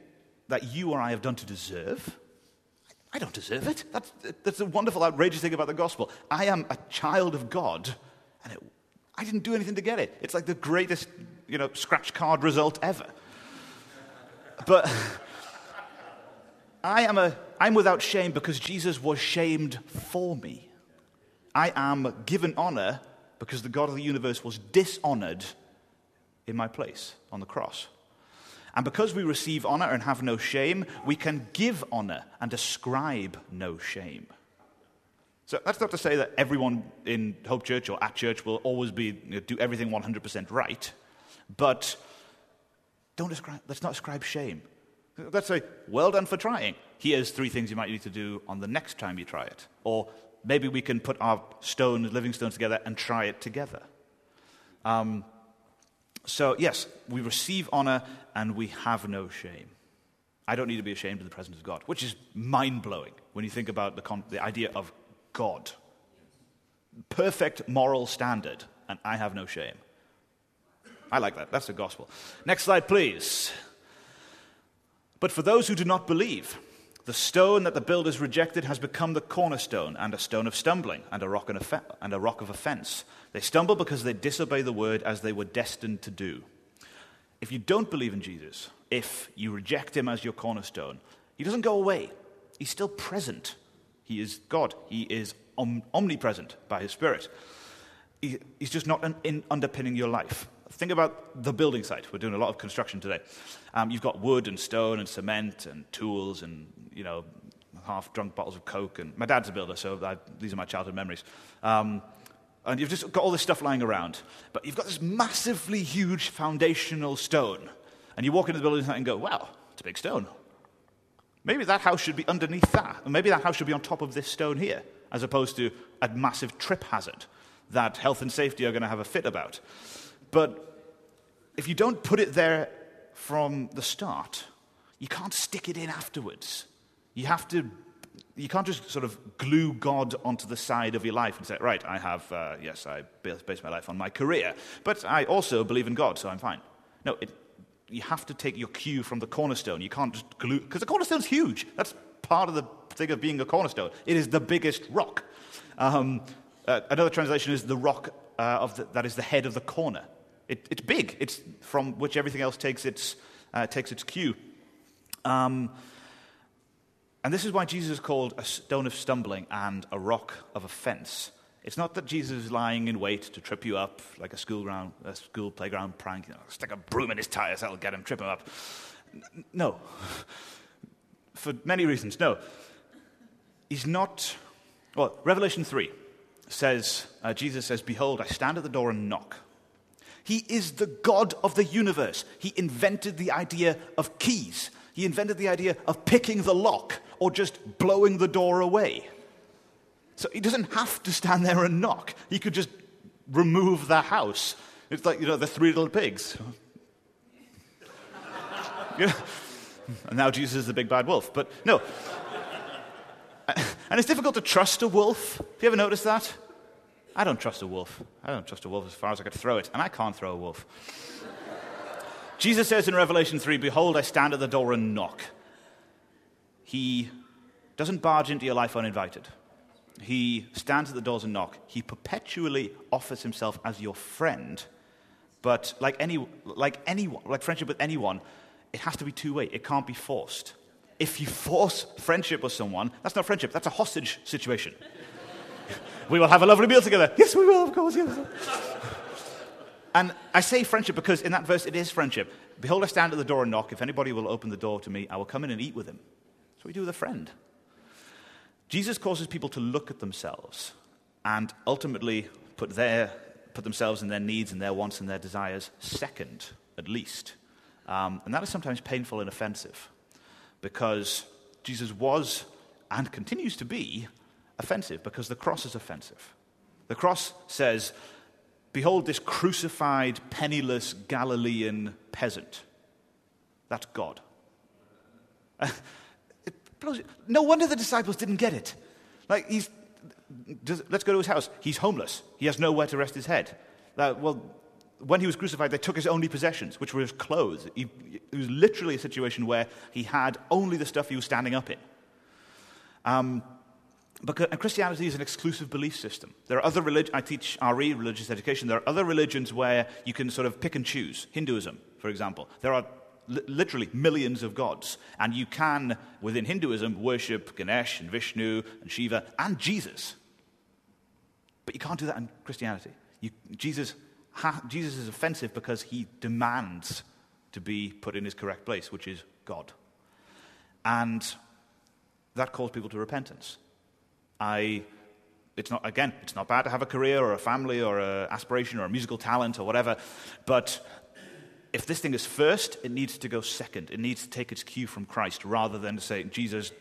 that you or I have done to deserve. I don't deserve it. That's a wonderful, outrageous thing about the gospel. I am a child of God, and I didn't do anything to get it. It's like the greatest, scratch card result ever. But I'm without shame because Jesus was shamed for me. I am given honor because the God of the universe was dishonored in my place on the cross. And because we receive honor and have no shame, we can give honor and ascribe no shame. So that's not to say that everyone in Hope Church or at church will always be do everything 100% right, but let's not ascribe shame. Let's say, well done for trying. Here's 3 things you might need to do on the next time you try it. Or maybe we can put our living stones together and try it together. So, yes, we receive honor and we have no shame. I don't need to be ashamed in the presence of God, which is mind-blowing when you think about the idea of God. Perfect moral standard, and I have no shame. I like that. That's the gospel. Next slide, please. But for those who do not believe, the stone that the builders rejected has become the cornerstone and a stone of stumbling and a rock of offense. They stumble because they disobey the word as they were destined to do. If you don't believe in Jesus, if you reject him as your cornerstone, he doesn't go away. He's still present. He is God. He is omnipresent by his Spirit. He's just not underpinning your life. Think about the building site. We're doing a lot of construction today. You've got wood and stone and cement and tools and, half-drunk bottles of Coke. And my dad's a builder, so these are my childhood memories. And you've just got all this stuff lying around. But you've got this massively huge foundational stone. And you walk into the building site and go, wow, it's a big stone. Maybe that house should be underneath that. And maybe that house should be on top of this stone here, as opposed to a massive trip hazard that health and safety are going to have a fit about. But if you don't put it there from the start, you can't stick it in afterwards. You can't just sort of glue God onto the side of your life and say, right, I base my life on my career, but I also believe in God, so I'm fine. No, you have to take your cue from the cornerstone. You can't just glue, because the cornerstone's huge. That's part of the thing of being a cornerstone. It is the biggest rock. Another translation is the rock that is the head of the corner. It's big. It's from which everything else takes its cue. And this is why Jesus is called a stone of stumbling and a rock of offense. It's not that Jesus is lying in wait to trip you up like a school playground prank. Stick a broom in his tires, that'll get him, trip him up. No. For many reasons, no. He's not... Well, Revelation 3 says, Jesus says, "Behold, I stand at the door and knock." He is the God of the universe. He invented the idea of keys. He invented the idea of picking the lock or just blowing the door away. So he doesn't have to stand there and knock. He could just remove the house. It's like, the 3 little pigs. And now Jesus is the big bad wolf. But no. And it's difficult to trust a wolf. Have you ever noticed that? I don't trust a wolf. I don't trust a wolf as far as I could throw it, and I can't throw a wolf. Jesus says in Revelation 3, "Behold, I stand at the door and knock." He doesn't barge into your life uninvited. He stands at the doors and knock. He perpetually offers himself as your friend, but like friendship with anyone, it has to be two-way. It can't be forced. If you force friendship with someone, that's not friendship. That's a hostage situation. We will have a lovely meal together. Yes, we will, of course. Yes. And I say friendship because in that verse it is friendship. "Behold, I stand at the door and knock. If anybody will open the door to me, I will come in and eat with him." That's what we do with a friend. Jesus causes people to look at themselves and ultimately put themselves and their needs and their wants and their desires second, at least. And that is sometimes painful and offensive because Jesus was and continues to be offensive because the cross is offensive. The cross says, "Behold this crucified, penniless Galilean peasant." That's God. It blows you. No wonder the disciples didn't get it. Like, let's go to his house. He's homeless. He has nowhere to rest his head. When he was crucified, they took his only possessions, which were his clothes. It was literally a situation where he had only the stuff he was standing up in. And Christianity is an exclusive belief system. There are other religions. I teach RE, religious education. There are other religions where you can sort of pick and choose. Hinduism, for example. There are literally millions of gods. And you can, within Hinduism, worship Ganesh and Vishnu and Shiva and Jesus. But you can't do that in Christianity. Jesus is offensive because he demands to be put in his correct place, which is God. And that calls people to repentance. It's not bad to have a career or a family or an aspiration or a musical talent or whatever, but if this thing is first, it needs to go second. It needs to take its cue from Christ rather than to say, Jesus,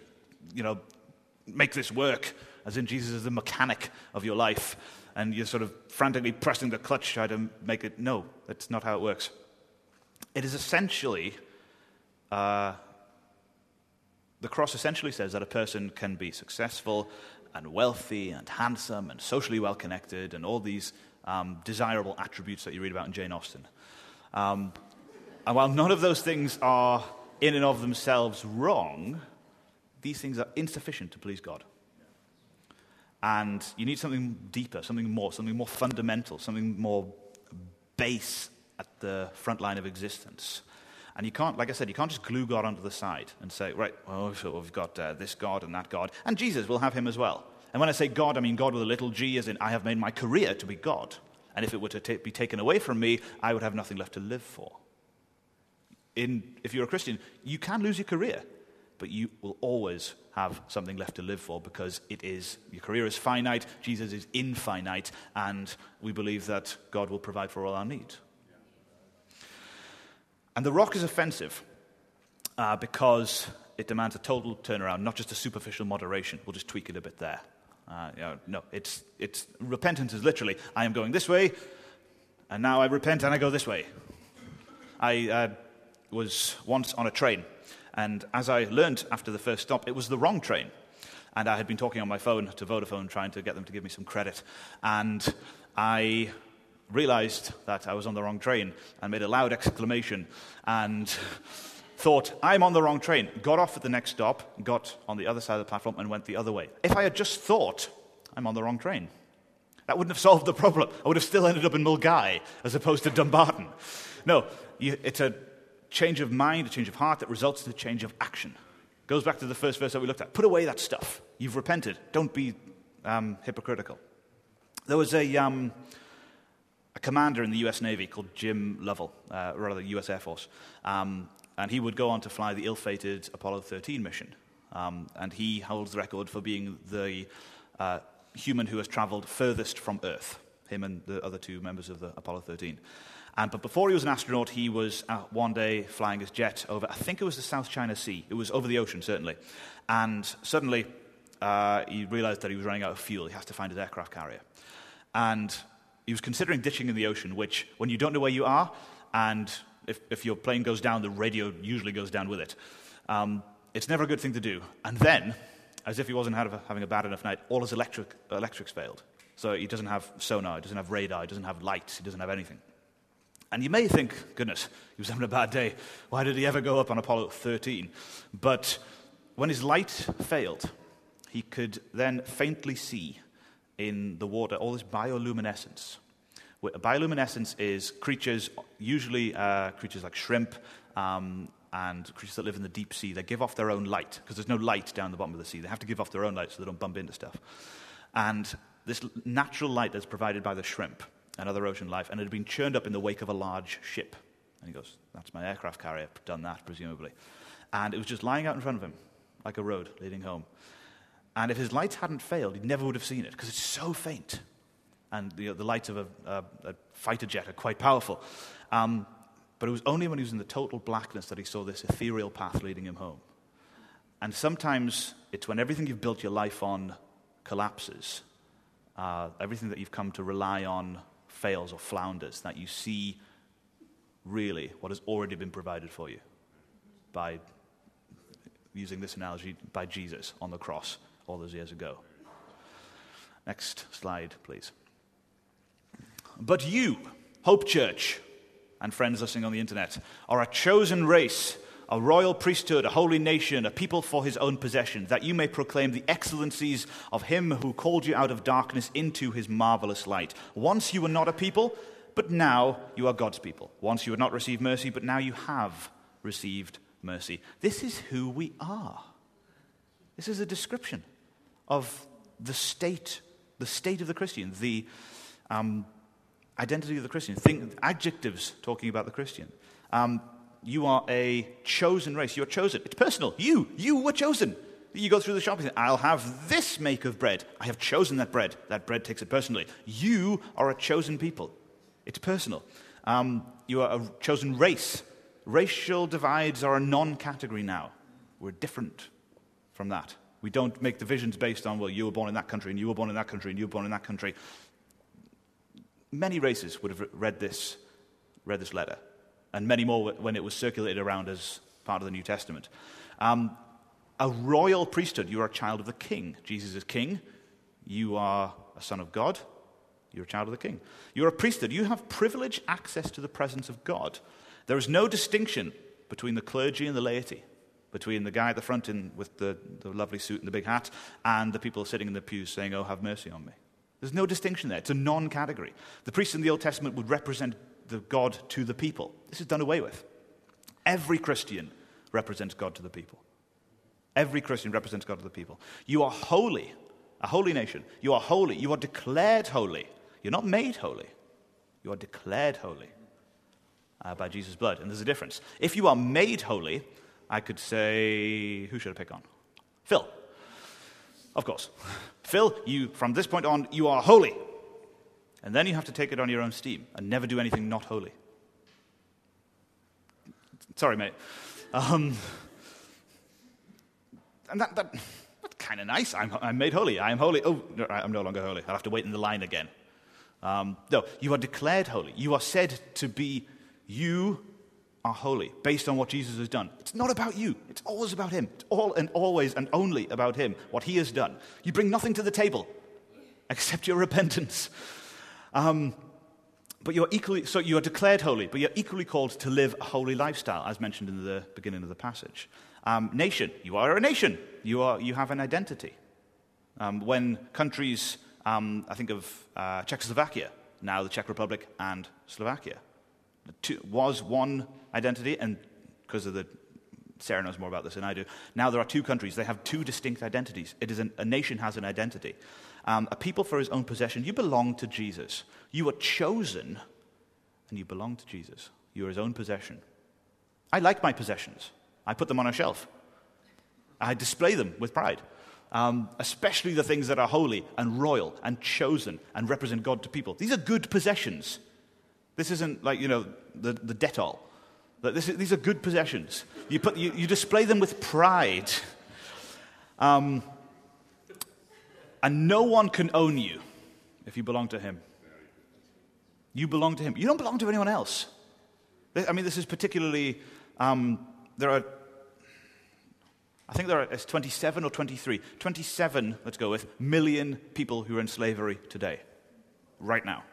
make this work, as in Jesus is the mechanic of your life, and you're sort of frantically pressing the clutch, trying to make it. No, that's not how it works. It is essentially, the cross essentially says that a person can be successful and wealthy and handsome and socially well-connected and all these desirable attributes that you read about in Jane Austen. And while none of those things are in and of themselves wrong, these things are insufficient to please God. And you need something deeper, something more fundamental, something more base at the front line of existence. And you can't, like I said, you can't just glue God onto the side and say, right, oh, so we've got this God and that God, and Jesus, we'll have him as well. And when I say God, I mean God with a little g, as in I have made my career to be God. And if it were to be taken away from me, I would have nothing left to live for. If you're a Christian, you can lose your career, but you will always have something left to live for because your career is finite, Jesus is infinite, and we believe that God will provide for all our needs. And the rock is offensive because it demands a total turnaround, not just a superficial moderation. We'll just tweak it a bit there. Repentance is literally, I am going this way, and now I repent and I go this way. I was once on a train, and as I learned after the first stop, it was the wrong train. And I had been talking on my phone to Vodafone, trying to get them to give me some credit. And I realized that I was on the wrong train and made a loud exclamation and thought, I'm on the wrong train, got off at the next stop, got on the other side of the platform and went the other way. If I had just thought, I'm on the wrong train, that wouldn't have solved the problem. I would have still ended up in Mulgai as opposed to Dumbarton. No, it's a change of mind, a change of heart that results in a change of action. Goes back to the first verse that we looked at. Put away that stuff. You've repented. Don't be hypocritical. There was a commander in the U.S. Navy called Jim Lovell, the U.S. Air Force, and he would go on to fly the ill-fated Apollo 13 mission. And he holds the record for being the human who has traveled furthest from Earth, him and the other two members of the Apollo 13. But before he was an astronaut, he was one day flying his jet over, I think it was the South China Sea. It was over the ocean, certainly. And suddenly, he realized that he was running out of fuel. He has to find his aircraft carrier. And he was considering ditching in the ocean, which, when you don't know where you are, and if your plane goes down, the radio usually goes down with it. It's never a good thing to do. And then, as if he wasn't having a bad enough night, all his electrics failed. So he doesn't have sonar, he doesn't have radar, he doesn't have lights, he doesn't have anything. And you may think, goodness, he was having a bad day. Why did he ever go up on Apollo 13? But when his light failed, he could then faintly see in the water all this bioluminescence. Bioluminescence is creatures, usually creatures like shrimp and creatures that live in the deep sea. They give off their own light because there's no light down the bottom of the sea. They have to give off their own light so they don't bump into stuff. And this natural light that's provided by the shrimp and other ocean life, and it had been churned up in the wake of a large ship. And he goes, that's my aircraft carrier, done that, presumably. And it was just lying out in front of him like a road leading home. And if his lights hadn't failed, he never would have seen it because it's so faint. And the lights of a fighter jet are quite powerful. But it was only when he was in the total blackness that he saw this ethereal path leading him home. And sometimes it's when everything you've built your life on collapses, everything that you've come to rely on fails or flounders, that you see really what has already been provided for you by, using this analogy, by Jesus on the cross all those years ago. Next slide, please. But you, Hope Church, and friends listening on the internet, are a chosen race, a royal priesthood, a holy nation, a people for his own possession, that you may proclaim the excellencies of him who called you out of darkness into his marvelous light. Once you were not a people, but now you are God's people. Once you had not received mercy, but now you have received mercy. This is who we are. This is a description of the state of the Christian, the identity of the Christian, adjectives talking about the Christian. you are a chosen race. You're chosen. It's personal. You were chosen. You go through the shop and say, I'll have this make of bread. I have chosen that bread. That bread takes it personally. You are a chosen people. It's personal. You are a chosen race. Racial divides are a non-category now. We're different from that. We don't make divisions based on, well, you were born in that country, and you were born in that country, and you were born in that country. Many races would have read this letter, and many more when it was circulated around as part of the New Testament. A royal priesthood. You are a child of the king. Jesus is king. You are a son of God. You're a child of the king. You're a priesthood. You have privileged access to the presence of God. There is no distinction between the clergy and the laity, between the guy at the front with the lovely suit and the big hat and the people sitting in the pews saying, oh, have mercy on me. There's no distinction there. It's a non-category. The priests in the Old Testament would represent the God to the people. This is done away with. Every Christian represents God to the people. Every Christian represents God to the people. You are holy, a holy nation. You are holy. You are declared holy. You're not made holy. You are declared holy by Jesus' blood. And there's a difference. If you are made holy, I could say, who should I pick on? Phil. Of course. Phil, you from this point on, you are holy. And then you have to take it on your own steam and never do anything not holy. Sorry, mate. And that's kind of nice. I'm made holy. I am holy. Oh, no, I'm no longer holy. I'll have to wait in the line again. No, you are declared holy. You are said to be, you are holy based on what Jesus has done. It's not about you. It's always about him. It's all and always and only about him, what he has done. You bring nothing to the table except your repentance. But you're equally, so you are declared holy, but you're equally called to live a holy lifestyle, as mentioned in the beginning of the passage. Nation, you are a nation. You have an identity. When countries, I think of Czechoslovakia, now the Czech Republic and Slovakia, was one identity, and because of Sarah knows more about this than I do, now there are two countries. They have two distinct identities. It is a nation has an identity. A people for his own possession. You belong to Jesus. You are chosen, and you belong to Jesus. You are his own possession. I like my possessions. I put them on a shelf. I display them with pride, especially the things that are holy and royal and chosen and represent God to people. These are good possessions. This isn't like, the Dettol. These are good possessions. You display them with pride. And no one can own you if you belong to him. You belong to him. You don't belong to anyone else. I mean, this is particularly... it's 27 or 23. 27, let's go with, million people who are in slavery today, right now.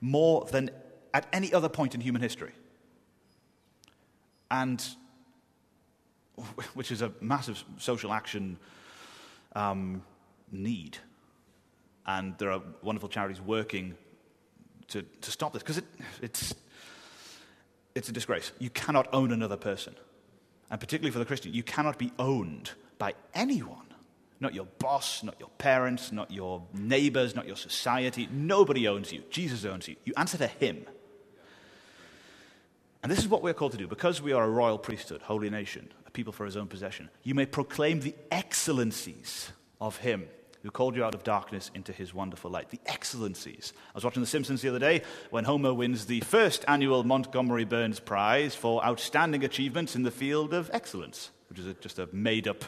More than at any other point in human history. And, which is a massive social action need. And there are wonderful charities working to stop this, because it's a disgrace. You cannot own another person. And particularly for the Christian, you cannot be owned by anyone. Not your boss, not your parents, not your neighbors, not your society. Nobody owns you. Jesus owns you. You answer to him. And this is what we're called to do. Because we are a royal priesthood, holy nation, a people for his own possession, you may proclaim the excellencies of him who called you out of darkness into his wonderful light. The excellencies. I was watching The Simpsons the other day when Homer wins the first annual Montgomery Burns Prize for outstanding achievements in the field of excellence, which is just a made-up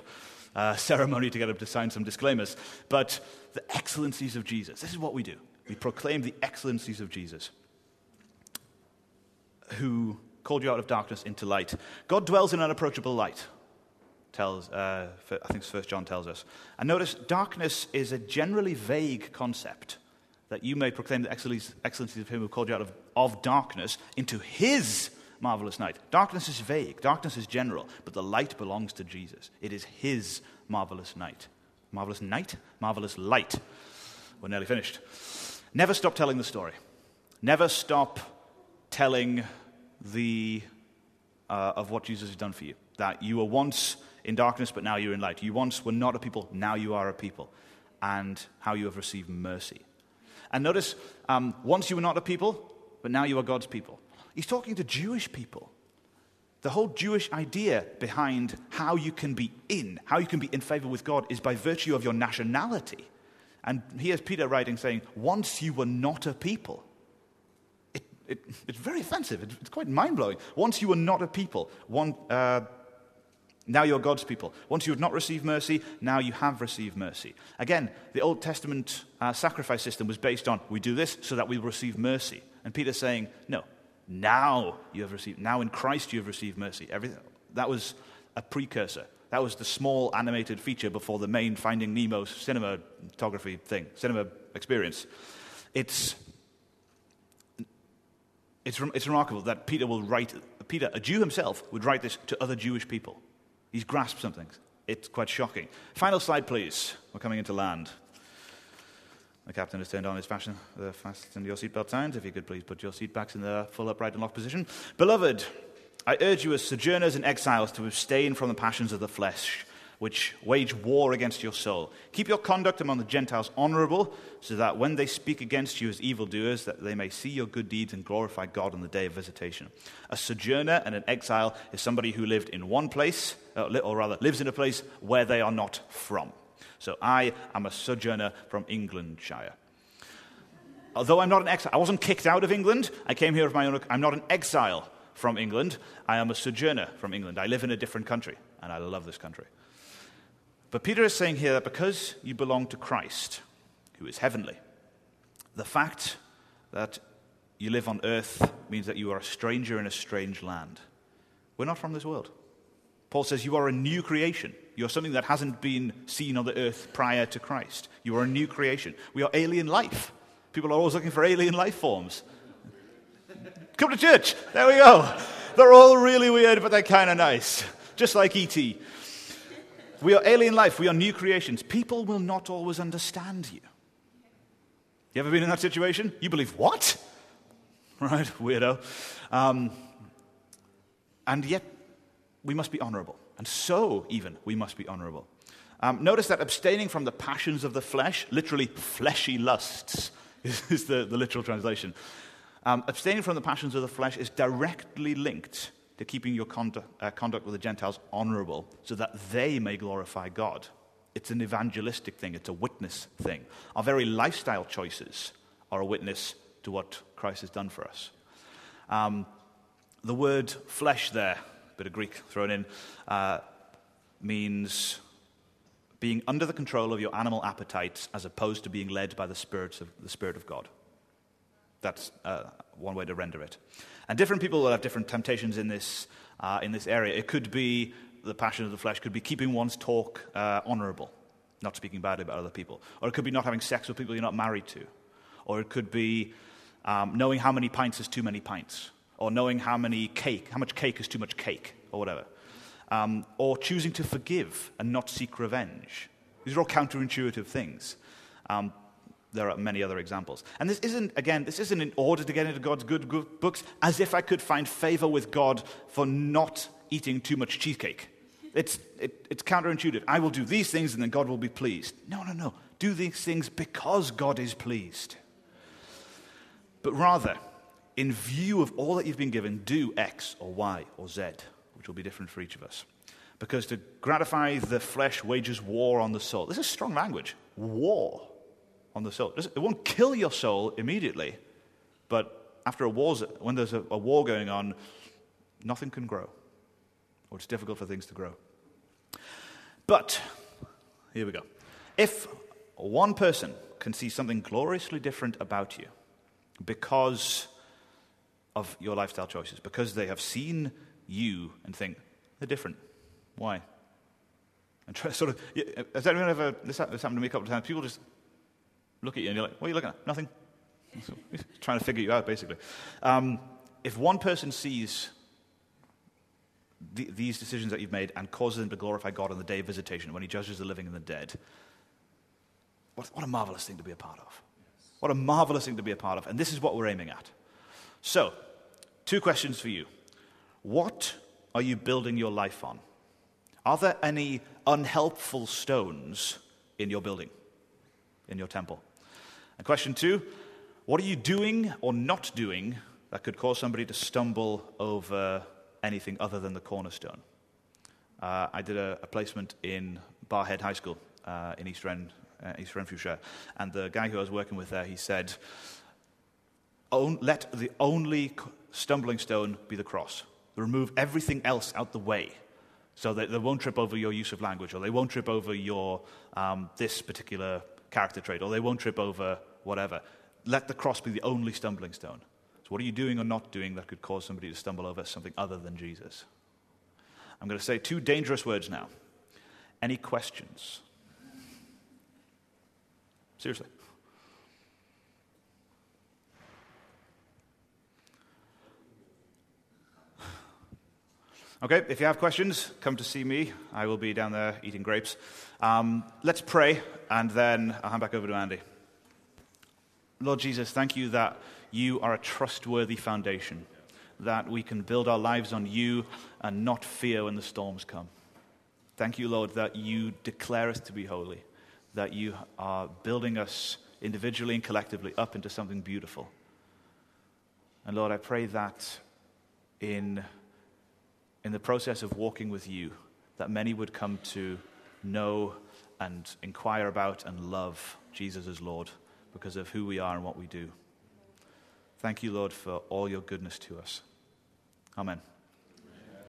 ceremony to get him to sign some disclaimers. But the excellencies of Jesus. This is what we do. We proclaim the excellencies of Jesus, who called you out of darkness into light. God dwells in unapproachable light. I think 1 John tells us. And notice, darkness is a generally vague concept, that you may proclaim the excellencies of him who called you out of darkness into his marvelous night. Darkness is vague. Darkness is general. But the light belongs to Jesus. It is his marvelous night. Marvelous night? Marvelous light. We're nearly finished. Never stop telling the story. Never stop telling of what Jesus has done for you. That you were once in darkness, but now you're in light. You once were not a people, now you are a people. And how you have received mercy. And notice, once you were not a people, but now you are God's people. He's talking to Jewish people. The whole Jewish idea behind how you can be in, how you can be in favor with God, is by virtue of your nationality. And here's Peter writing saying, once you were not a people. It's very offensive. It's quite mind-blowing. Once you were not a people, now you're God's people. Once you have not received mercy, now you have received mercy. Again, the Old Testament sacrifice system was based on, we do this so that we will receive mercy. And Peter's saying, no. Now you have received, now in Christ you have received mercy. Everything that was a precursor. That was the small animated feature before the main Finding Nemo cinematography thing, cinema experience. It's remarkable that Peter, a Jew himself, would write this to other Jewish people. He's grasped something. It's quite shocking. Final slide, please. We're coming into land. The captain has turned on his fashion. Fasten your seatbelt signs. If you could please put your seatbacks in their full upright and locked position. Beloved, I urge you as sojourners and exiles to abstain from the passions of the flesh, which wage war against your soul. Keep your conduct among the Gentiles honorable, so that when they speak against you as evildoers, that they may see your good deeds and glorify God on the day of visitation. A sojourner and an exile is somebody who lived in one place, or rather lives in a place where they are not from. So I am a sojourner from Englandshire. Although I'm not an exile, I wasn't kicked out of England. I came here of my own. I'm not an exile from England. I am a sojourner from England. I live in a different country, and I love this country. But Peter is saying here that because you belong to Christ, who is heavenly, the fact that you live on earth means that you are a stranger in a strange land. We're not from this world. Paul says you are a new creation. You're something that hasn't been seen on the earth prior to Christ. You are a new creation. We are alien life. People are always looking for alien life forms. Come to church. There we go. They're all really weird, but they're kind of nice. Just like E.T. We are alien life. We are new creations. People will not always understand you. You ever been in that situation? You believe, what? Right, weirdo. And yet, we must be honorable. And so, even, we must be honorable. Notice that abstaining from the passions of the flesh, literally fleshy lusts, is the literal translation. Abstaining from the passions of the flesh is directly linked to keeping your conduct with the Gentiles honorable so that they may glorify God. It's an evangelistic thing. It's a witness thing. Our very lifestyle choices are a witness to what Christ has done for us. The word flesh there, bit of Greek thrown in, means being under the control of your animal appetites as opposed to being led by the Spirit of God. That's one way to render it. And different people will have different temptations in this area. It could be the passion of the flesh, could be keeping one's talk honorable, not speaking badly about other people. Or it could be not having sex with people you're not married to. Or it could be knowing how many pints is too many pints. Or knowing how much cake is too much cake, or whatever. Or choosing to forgive and not seek revenge. These are all counterintuitive things. There are many other examples. And this isn't in order to get into God's good books, as if I could find favor with God for not eating too much cheesecake. It's counterintuitive. I will do these things and then God will be pleased. No. Do these things because God is pleased. But rather, in view of all that you've been given, do X or Y or Z, which will be different for each of us. Because to gratify the flesh wages war on the soul. This is strong language. War on the soul. It won't kill your soul immediately, but after when there's a war going on, nothing can grow. Or it's difficult for things to grow. But, here we go. If one person can see something gloriously different about you because of your lifestyle choices, because they have seen you and think, they're different. Why? And try to has anyone ever, this happened to me a couple of times, people just look at you and you're like, what are you looking at? Nothing. Trying to figure you out, basically. If one person sees these decisions that you've made and causes them to glorify God on the day of visitation, when he judges the living and the dead, what a marvelous thing to be a part of. What a marvelous thing to be a part of. And this is what we're aiming at. So, two questions for you. What are you building your life on? Are there any unhelpful stones in your building, in your temple? And question two, what are you doing or not doing that could cause somebody to stumble over anything other than the cornerstone. I did a placement in Barhead High School in East Renfrewshire, and the guy who I was working with there, he said, let the only stumbling stone be the cross. Remove everything else out the way so that they won't trip over your use of language, or they won't trip over your this particular character trait, or they won't trip over whatever. Let the cross be the only stumbling stone. So what are you doing or not doing that could cause somebody to stumble over something other than Jesus? I'm going to say two dangerous words now. Any questions? Seriously. Okay, if you have questions, come to see me. I will be down there eating grapes. Let's pray, and then I'll hand back over to Andy. Lord Jesus, thank you that you are a trustworthy foundation, that we can build our lives on you and not fear when the storms come. Thank you, Lord, that you declare us to be holy, that you are building us individually and collectively up into something beautiful. And Lord, I pray that in the process of walking with you, that many would come to know and inquire about and love Jesus as Lord because of who we are and what we do. Thank you, Lord, for all your goodness to us. Amen.